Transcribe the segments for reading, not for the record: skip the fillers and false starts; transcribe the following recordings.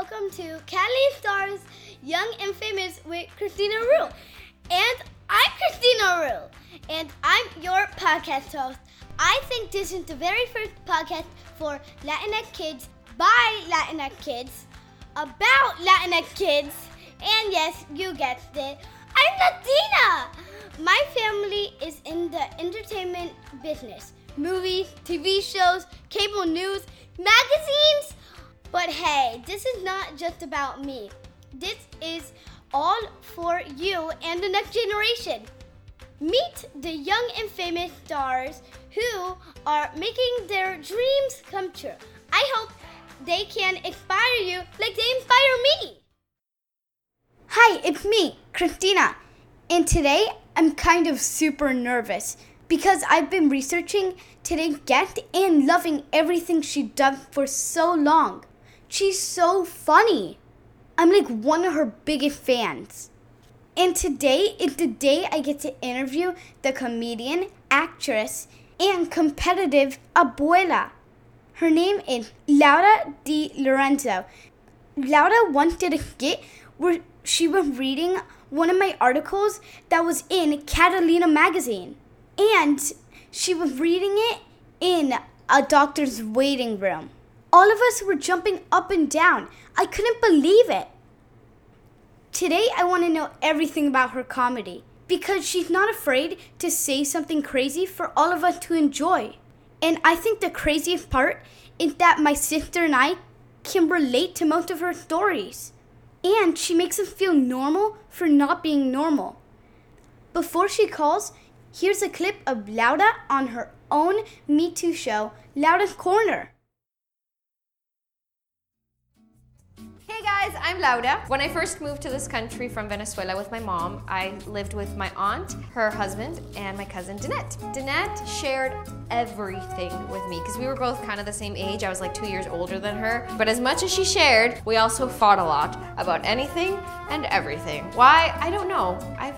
welcome to Catalina Stars Young and Famous with Christina Rule. And I'm Christina Rule, and I'm your podcast host. I think this is the very first podcast for Latinx kids by Latinx kids about Latinx kids. And yes, you guessed it, I'm Latina! My family is in the entertainment business. Movies, TV shows, cable news, magazines. But hey, this is not just about me. This is all for you and the next generation. Meet the young and famous stars who are making their dreams come true. I hope they can inspire you like they inspire me. Hi, it's me, Christina. And today I'm kind of super nervous because I've been researching today's guest and loving everything she does for so long. She's so funny. I'm like one of her biggest fans. And today is the day I get to interview the comedian, actress, and competitive abuela. Her name is Laura Di Lorenzo. Laura once did a skit where she was reading one of my articles that was in Catalina magazine. And she was reading it in a doctor's waiting room. All of us were jumping up and down. I couldn't believe it. Today, I want to know everything about her comedy because she's not afraid to say something crazy for all of us to enjoy. And I think the craziest part is that my sister and I can relate to most of her stories. And she makes us feel normal for not being normal. Before she calls, here's a clip of Laura on her own #MeToo show, Lauda's Corner. Hey guys, I'm Laura. When I first moved to this country from Venezuela with my mom, I lived with my aunt, her husband, and my cousin Danette. Danette shared everything with me because we were both kind of the same age. I was like 2 years older than her. But as much as she shared, we also fought a lot about anything and everything. Why? I don't know. I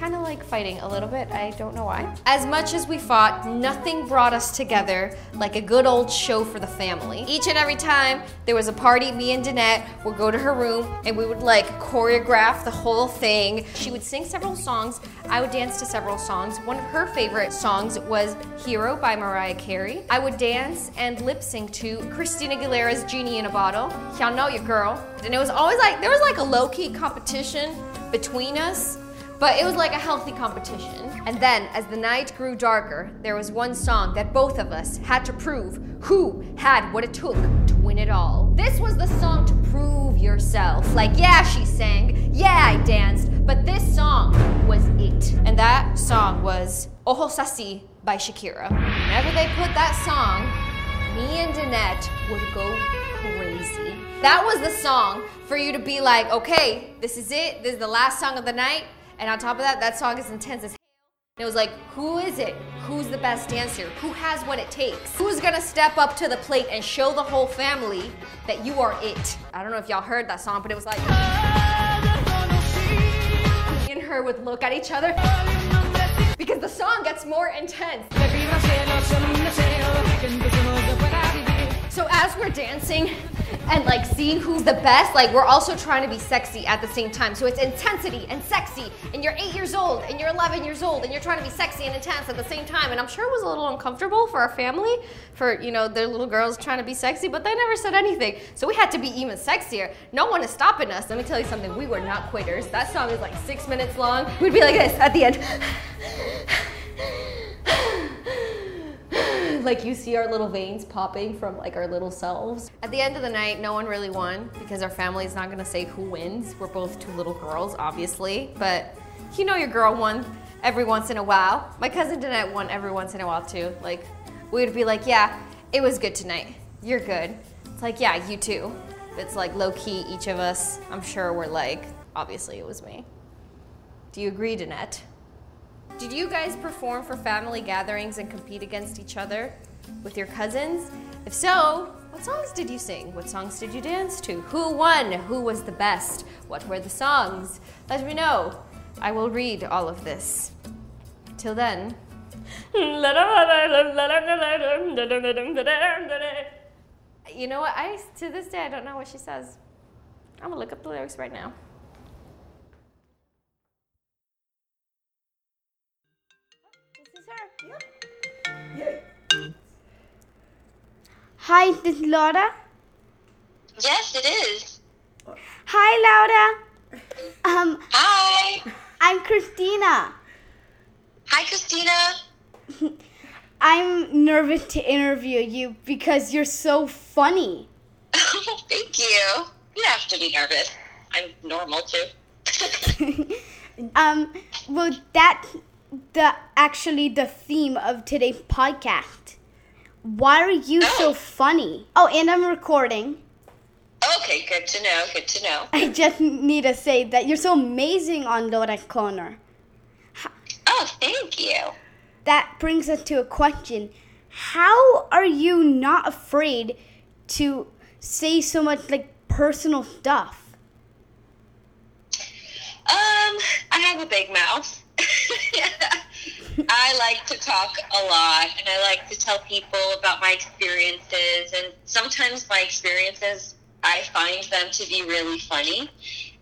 kind of like fighting a little bit. I don't know why. As much as we fought, nothing brought us together like a good old show for the family. Each and every time there was a party, me and Danette would go to her room and we would like choreograph the whole thing. She would sing several songs, I would dance to several songs. One of her favorite songs was Hero by Mariah Carey. I would dance and lip sync to Christina Aguilera's Genie in a Bottle, Y'all Know Your Girl. And it was always like, there was like a low-key competition between us, but it was like a healthy competition. And then as the night grew darker, there was one song that both of us had to prove who had what it took to win it all. This was the song to prove yourself. Like, yeah, she sang, yeah, I danced, but this song was it. And that song was Ojos Así by Shakira. Whenever they put that song, me and Danette would go crazy. That was the song for you to be like, okay, this is it, this is the last song of the night, and on top of that, that song is intense as hell. It was like, who is it? Who's the best dancer? Who has what it takes? Who's gonna step up to the plate and show the whole family that you are it? I don't know if y'all heard that song, but it was like, me and her would look at each other because the song gets more intense. So as we're dancing and like seeing who's the best, like we're also trying to be sexy at the same time. So it's intensity and sexy, and you're 8 years old and you're 11 years old and you're trying to be sexy and intense at the same time. And I'm sure it was a little uncomfortable for our family, for their little girls trying to be sexy, but they never said anything. So we had to be even sexier. No one is stopping us. Let me tell you something, we were not quitters. That song is like 6 minutes long. We'd be like this at the end. Like you see our little veins popping from like our little selves. At the end of the night, no one really won because our family's not gonna say who wins. We're both two little girls, obviously, but your girl won every once in a while. My cousin Danette won every once in a while too. Like we would be like, yeah, it was good tonight. You're good. It's like, yeah, you too. It's like low key, each of us, I'm sure we're like, obviously it was me. Do you agree, Danette? Did you guys perform for family gatherings and compete against each other with your cousins? If so, what songs did you sing? What songs did you dance to? Who won? Who was the best? What were the songs? Let me know. I will read all of this. Till then. You know what? To this day, I don't know what she says. I'm gonna look up the lyrics right now. This is her. Yep. Yay. Hi, is this Laura? Yes, it is. Hi, Laura. Hi. I'm Christina. Hi, Christina. I'm nervous to interview you because you're so funny. Thank you. You have to be nervous. I'm normal, too. Well, that's actually the theme of today's podcast. Why are you so funny? Oh, and I'm recording. Okay, good to know, good to know. I just need to say that you're so amazing on Lauda's Corner. Oh, thank you. That brings us to a question. How are you not afraid to say so much, like, personal stuff? I have a big mouth. I like to talk a lot, and I like to tell people about my experiences, and sometimes my experiences, I find them to be really funny,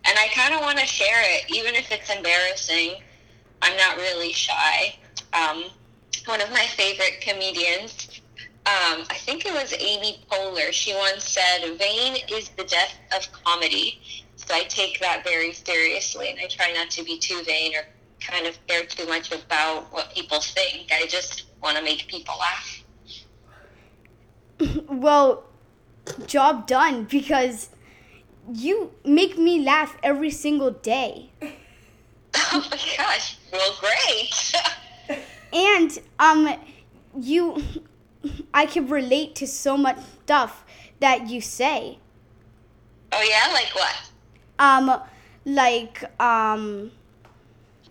and I kind of want to share it, even if it's embarrassing. I'm not really shy. One of my favorite comedians, I think it was Amy Poehler, she once said, "Vain is the death of comedy." So I take that very seriously, and I try not to be too vain or kind of care too much about what people think. I just want to make people laugh. Well, job done, because you make me laugh every single day. Oh my gosh, well, great. And I can relate to so much stuff that you say. Oh yeah, like what?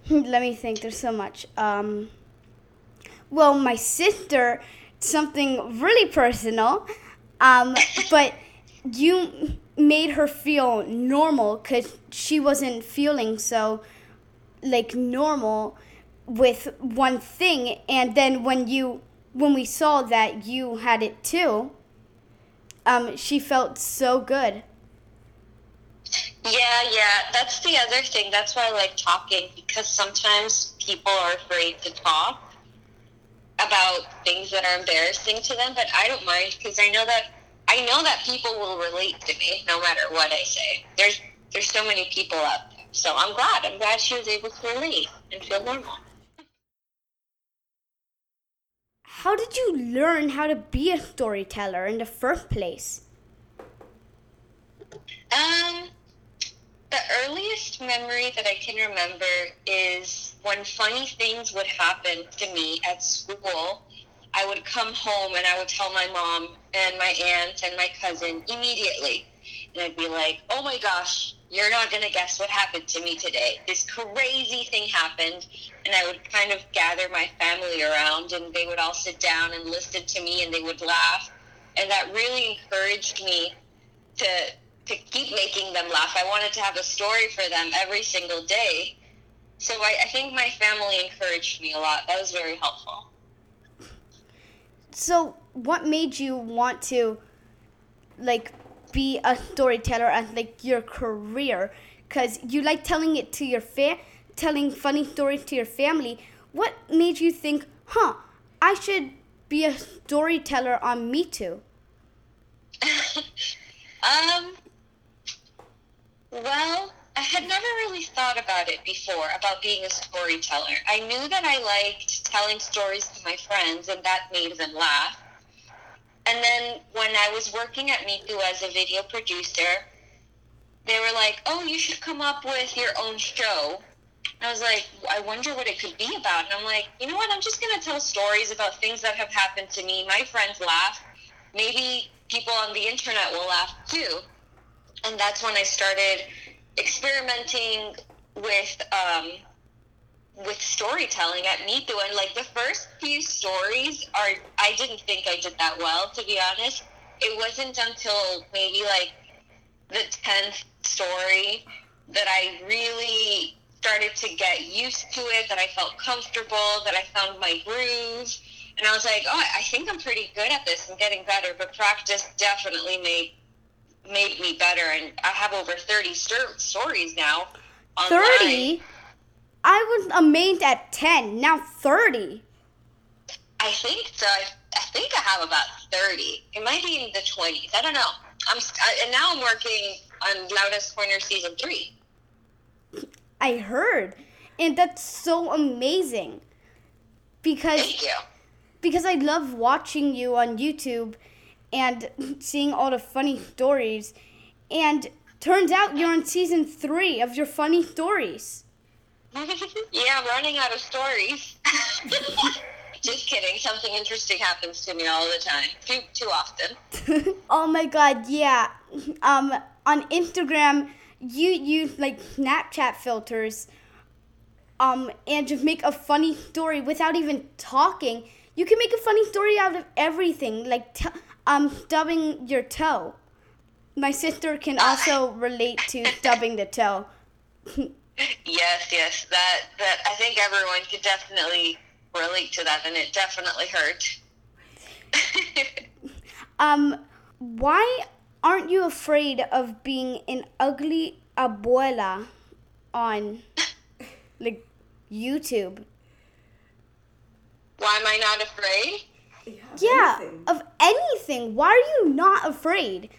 Let me think, there's so much. Well, my sister, something really personal. But you made her feel normal because she wasn't feeling so, like, normal with one thing. And then when we saw that you had it too, she felt so good. Yeah. That's the other thing. That's why I like talking, because sometimes people are afraid to talk about things that are embarrassing to them, but I don't mind, because I know that people will relate to me no matter what I say. There's so many people out there, so I'm glad she was able to relate and feel normal. How did you learn how to be a storyteller in the first place? The earliest memory that I can remember is when funny things would happen to me at school. I would come home and I would tell my mom and my aunt and my cousin immediately. And I'd be like, "Oh my gosh, you're not going to guess what happened to me today. This crazy thing happened." And I would kind of gather my family around, and they would all sit down and listen to me, and they would laugh. And that really encouraged me to keep making them laugh. I wanted to have a story for them every single day. So I think my family encouraged me a lot. That was very helpful. So what made you want to, like, be a storyteller as, like, your career? Because you like telling funny stories to your family. What made you think, I should be a storyteller on mitú? Well, I had never really thought about it before, about being a storyteller. I knew that I liked telling stories to my friends, and that made them laugh. And then when I was working at mitú as a video producer, they were like, "Oh, you should come up with your own show." And I was like, I wonder what it could be about. And I'm like, you know what? I'm just going to tell stories about things that have happened to me. My friends laugh. Maybe people on the internet will laugh too. And that's when I started experimenting with storytelling at mitú. And, like, the first few stories I didn't think I did that well, to be honest. It wasn't until maybe, like, the 10th story that I really started to get used to it, that I felt comfortable, that I found my groove. And I was like, I think I'm pretty good at this. I'm getting better, but practice definitely made made me better, and I have over 30 stories now. 30? I was amazed at 10. Now 30. I think so. I think I have about 30. It might be in the 20s. I don't know. And now I'm working on Lauda's Corner Season 3. I heard. And that's so amazing. Because, thank you. Because I love watching you on YouTube and seeing all the funny stories. And turns out you're on Season 3 of your funny stories. Yeah, I'm running out of stories. Just kidding. Something interesting happens to me all the time. Too often. Oh my God, yeah. On Instagram, you use like Snapchat filters and just make a funny story without even talking. You can make a funny story out of everything, like stubbing your toe. My sister can also relate to stubbing the toe. Yes. That I think everyone could definitely relate to that, and it definitely hurt. Why aren't you afraid of being an ugly abuela on like YouTube? Why am I not afraid? Of anything. Why are you not afraid?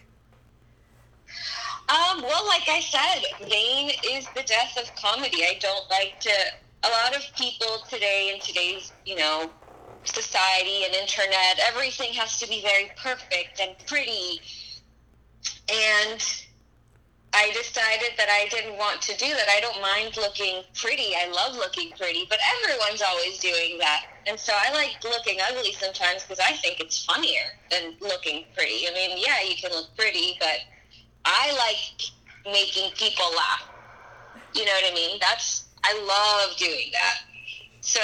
Well, like I said, vain is the death of comedy. I don't like to... A lot of people today in today's, society and internet, everything has to be very perfect and pretty. And I decided that I didn't want to do that. I don't mind looking pretty. I love looking pretty, but everyone's always doing that. And so I like looking ugly sometimes because I think it's funnier than looking pretty. I mean, yeah, you can look pretty, but I like making people laugh. You know what I mean? I love doing that. So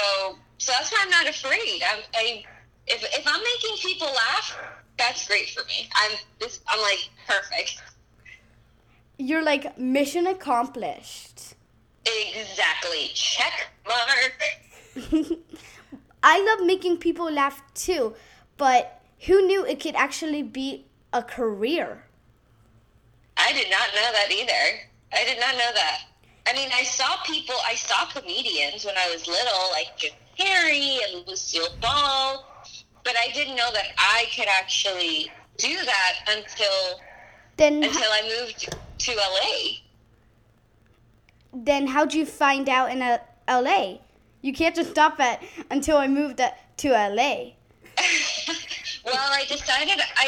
that's why I'm not afraid. If I'm making people laugh, that's great for me. I'm like perfect. You're like mission accomplished. Exactly. Check mark. I love making people laugh too, but who knew it could actually be a career? I did not know that either. I did not know that. I mean, I saw comedians when I was little, like Jim Carrey and Lucille Ball, but I didn't know that I could actually do that until I moved to L.A. Then how'd you find out in L.A.? You can't just stop at until I moved to L.A. Well, I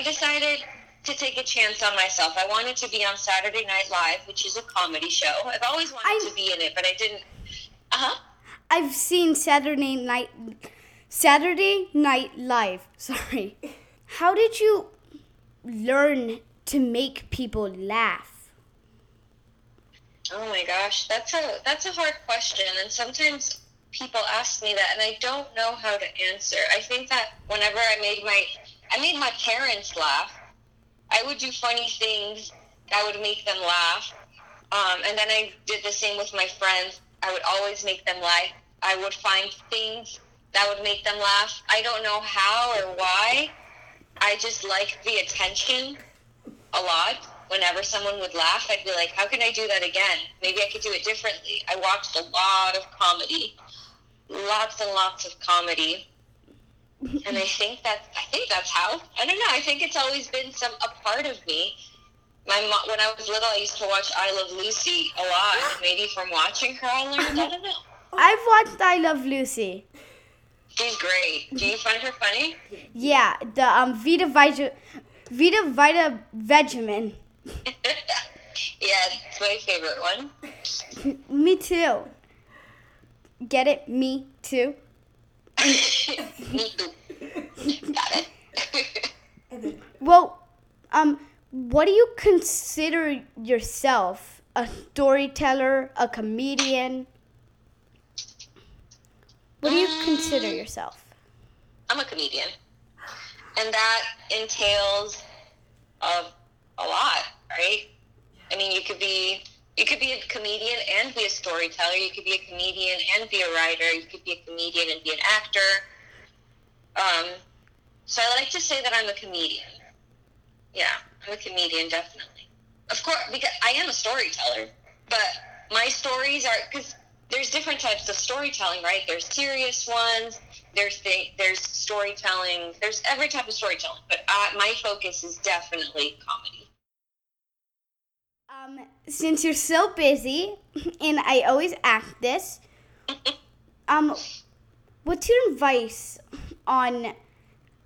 decided to take a chance on myself. I wanted to be on Saturday Night Live, which is a comedy show. I've always wanted to be in it, but I didn't. I've seen Saturday Night Live. Sorry. How did you learn to make people laugh? Oh my gosh, that's a hard question, and sometimes people ask me that, and I don't know how to answer. I think that whenever I made my parents laugh. I would do funny things. I would make them laugh. And then I did the same with my friends. I would always make them laugh. I would find things that would make them laugh. I don't know how or why. I just liked the attention a lot. Whenever someone would laugh, I'd be like, how can I do that again? Maybe I could do it differently. I watched a lot of comedy. Lots and lots of comedy. And I think that's how. I don't know. I think it's always been a part of me. My mom, when I was little, I used to watch I Love Lucy a lot. Maybe from watching her, I learned. I don't know. I've watched I Love Lucy. She's great. Do you find her funny? Yeah, the Vita Vegemin. Yeah, it's my favorite one. Me too. Get it? Me too. Got it. Well, what do you consider yourself? A storyteller, a comedian? What do you consider yourself? I'm a comedian, and that entails a lot, right? I mean, you could be a comedian and be a storyteller. You could be a comedian and be a writer. You could be a comedian and be an actor. So I like to say that I'm a comedian. Yeah, I'm a comedian, definitely. because I am a storyteller, but my stories are, because there's different types of storytelling, right? There's serious ones, there's storytelling, there's every type of storytelling, but my focus is definitely comedy. Since you're so busy, and I always ask this, what's your advice on,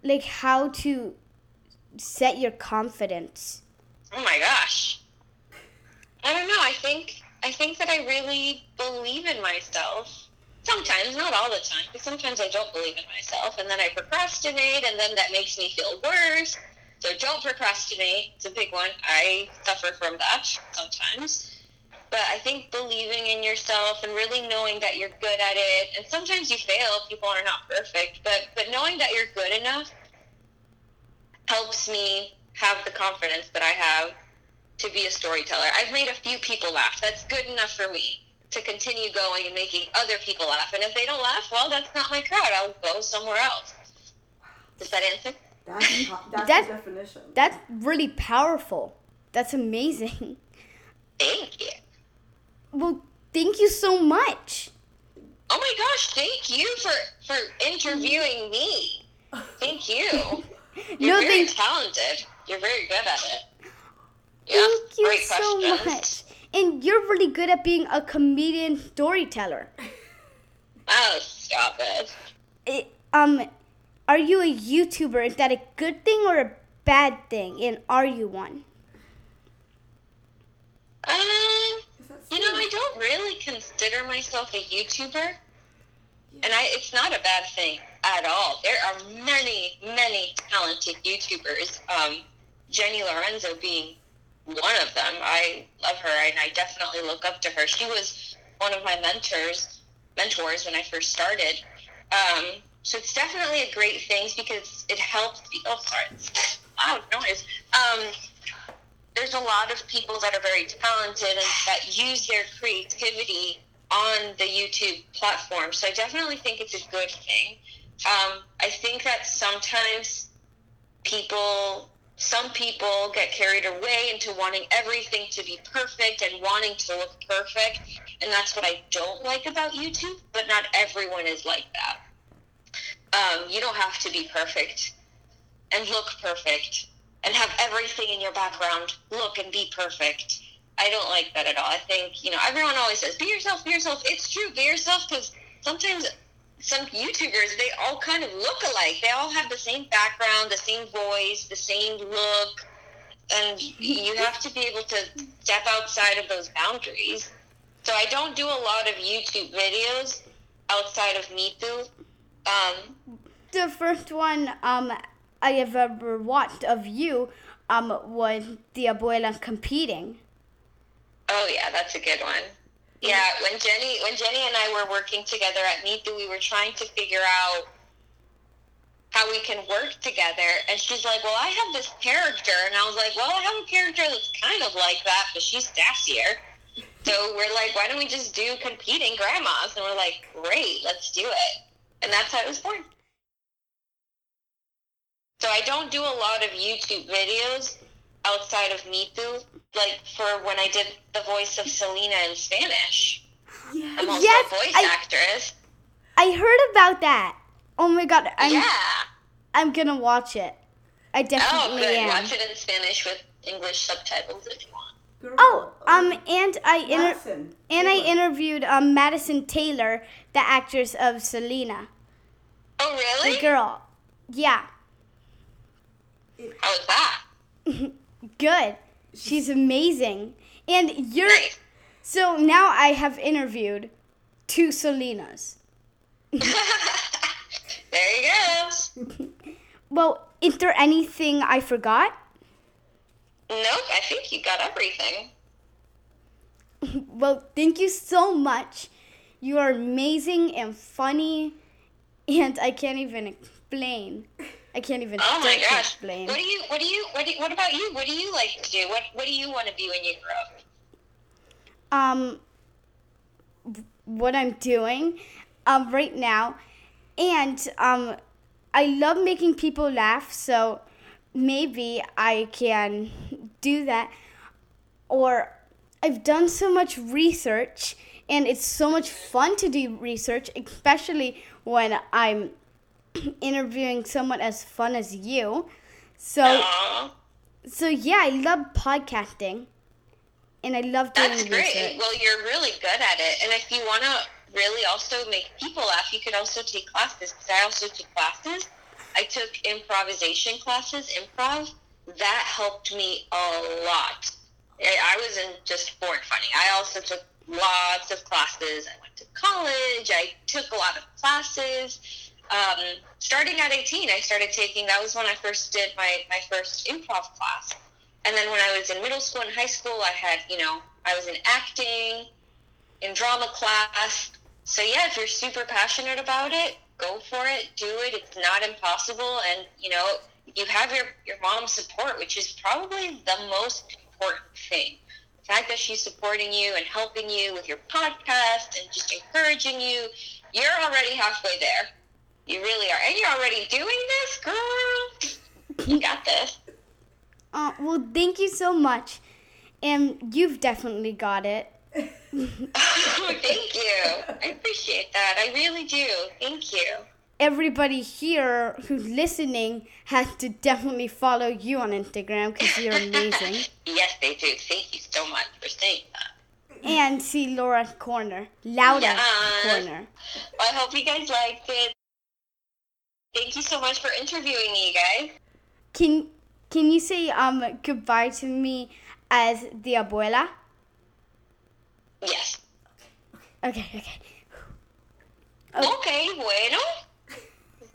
like, how to set your confidence? Oh my gosh. I don't know. I think that I really believe in myself. Sometimes, not all the time, but sometimes I don't believe in myself, and then I procrastinate, and then that makes me feel worse. So don't procrastinate. It's a big one. I suffer from that sometimes. But I think believing in yourself and really knowing that you're good at it, and sometimes you fail, people are not perfect, but knowing that you're good enough helps me have the confidence that I have to be a storyteller. I've made a few people laugh. That's good enough for me to continue going and making other people laugh. And if they don't laugh, well, that's not my crowd. I'll go somewhere else. Does that answer? That's the definition. That's really powerful. That's amazing. Thank you. Well, thank you so much. Oh, my gosh. Thank you for interviewing me. Thank you. You're very talented. You're very good at it. Yeah, thank you so much. And you're really good at being a comedian storyteller. Oh, stop it. Are you a YouTuber? Is that a good thing or a bad thing? And are you one? I don't really consider myself a YouTuber. Yeah. And it's not a bad thing at all. There are many, many talented YouTubers. Jenny Lorenzo being one of them. I love her, and I definitely look up to her. She was one of my mentors when I first started. So it's definitely a great thing because it helps. Oh, sorry, loud noise. There's a lot of people that are very talented and that use their creativity on the YouTube platform. So I definitely think it's a good thing. I think that sometimes some people get carried away into wanting everything to be perfect and wanting to look perfect, and that's what I don't like about YouTube, but not everyone is like that. You don't have to be perfect and look perfect and have everything in your background look and be perfect. I don't like that at all. I think, everyone always says, be yourself, it's true, be yourself, because sometimes some YouTubers, they all kind of look alike. They all have the same background, the same voice, the same look. And you have to be able to step outside of those boundaries. So I don't do a lot of YouTube videos outside of mitú. The first one I have ever watched of you was the abuela competing. Oh, yeah, that's a good one. Yeah, when Jenny and I were working together at mitú, we were trying to figure out how we can work together. And she's like, well, I have this character. And I was like, well, I have a character that's kind of like that, but she's sassier. So we're like, why don't we just do competing grandmas? And we're like, great, let's do it. And that's how it was born. So I don't do a lot of YouTube videos outside of mitú, like for when I did the voice of Selena in Spanish. Yeah. I'm also a voice actress. I heard about that. Oh my God. I'm going to watch it. I definitely am. Oh, good. Watch it in Spanish with English subtitles if you want. Girl. I interviewed Madison Taylor, the actress of Selena. Oh, really? The girl. Yeah. How was that? Good. She's amazing. And you're... Nice. So now I have interviewed two Selenas. There you go. Well, is there anything I forgot? Nope, I think you got everything. Well, thank you so much. You are amazing and funny, and I can't even explain. Oh my gosh! Explain. What about you? What do you like to do? What do you want to be when you grow up? What I'm doing, right now, and I love making people laugh. So maybe I can do that, or I've done so much research, and it's so much fun to do research, especially when I'm interviewing someone as fun as you. So yeah, I love podcasting, and I love doing research. That's great. Well, you're really good at it, and if you want to really also make people laugh, you can also take classes, because I also took classes. I took improvisation classes, improv. That helped me a lot. I wasn't just born funny. I also took lots of classes. I went to college. I took a lot of classes. Starting at 18, I started taking, that was when I first did my first improv class. And then when I was in middle school and high school, I had, I was in acting, in drama class. So yeah, if you're super passionate about it, go for it, do it. It's not impossible. And, you have your mom's support, which is probably the most important thing. The fact that she's supporting you and helping you with your podcast and just encouraging you, you're already halfway there. You really are. And you're already doing this, girl. You got this. Well, thank you so much. And you've definitely got it. Oh, thank you. I appreciate that. I really do. Thank you. Everybody here who's listening has to definitely follow you on Instagram because you're amazing. Yes, they do. Thank you so much for saying that. And see Lauda's Corner. Corner. Well, I hope you guys liked it. Thank you so much for interviewing me, guys. Can you say goodbye to me as the abuela? Yes. Okay. Okay, bueno.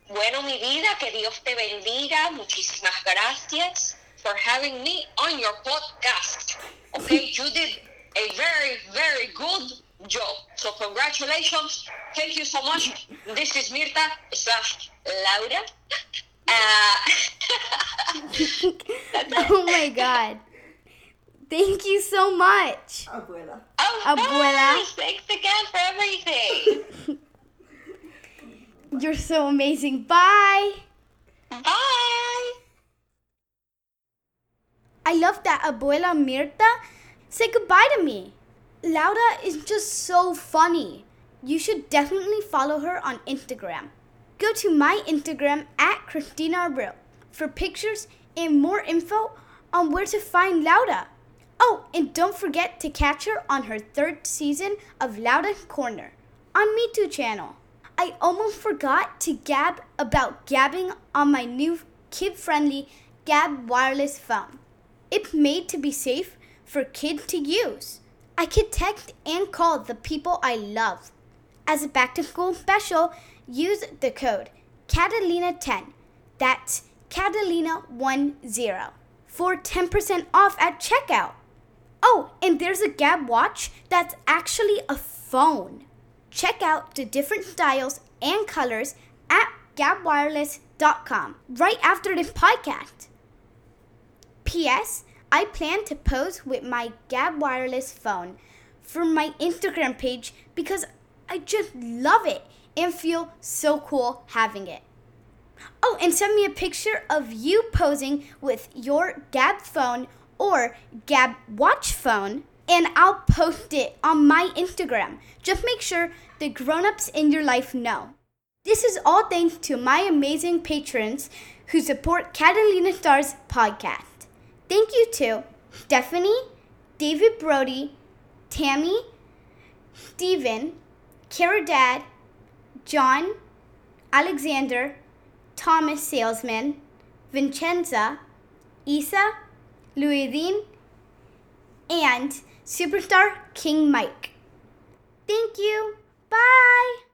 Bueno, mi vida, que Dios te bendiga. Muchísimas gracias for having me on your podcast. Okay, you did a very, very good job. So congratulations. Thank you so much. This is Mirta / Laura. Oh my God. Thank you so much. Abuela. Abuela. Thanks again for everything. You're so amazing. Bye. Bye. I love that Abuela Mirta said goodbye to me. Laura is just so funny. You should definitely follow her on Instagram. Go to my Instagram @ Christina Rule for pictures and more info on where to find Laura. Oh, and don't forget to catch her on her third season of Lauda's Corner on mitú channel. I almost forgot to gab about gabbing on my new kid-friendly Gabb Wireless phone. It's made to be safe for kids to use. I can text and call the people I love. As a back-to-school special, use the code Catalina10, that's Catalina10, for 10% off at checkout. Oh, and there's a Gabb watch that's actually a phone. Check out the different styles and colors at gabbwireless.com right after this podcast. P.S. I plan to pose with my Gabb Wireless phone for my Instagram page because I just love it and feel so cool having it. Oh, and send me a picture of you posing with your Gabb phone or Gabb watch phone, and I'll post it on my Instagram. Just make sure the grown-ups in your life know. This is all thanks to my amazing patrons who support Catalina Star's podcast. Thank you to Stephanie, David Brody, Tammy, Steven, Kara Dad, John, Alexander, Thomas Salesman, Vincenza, Isa, Louisine, and Superstar King Mike. Thank you. Bye.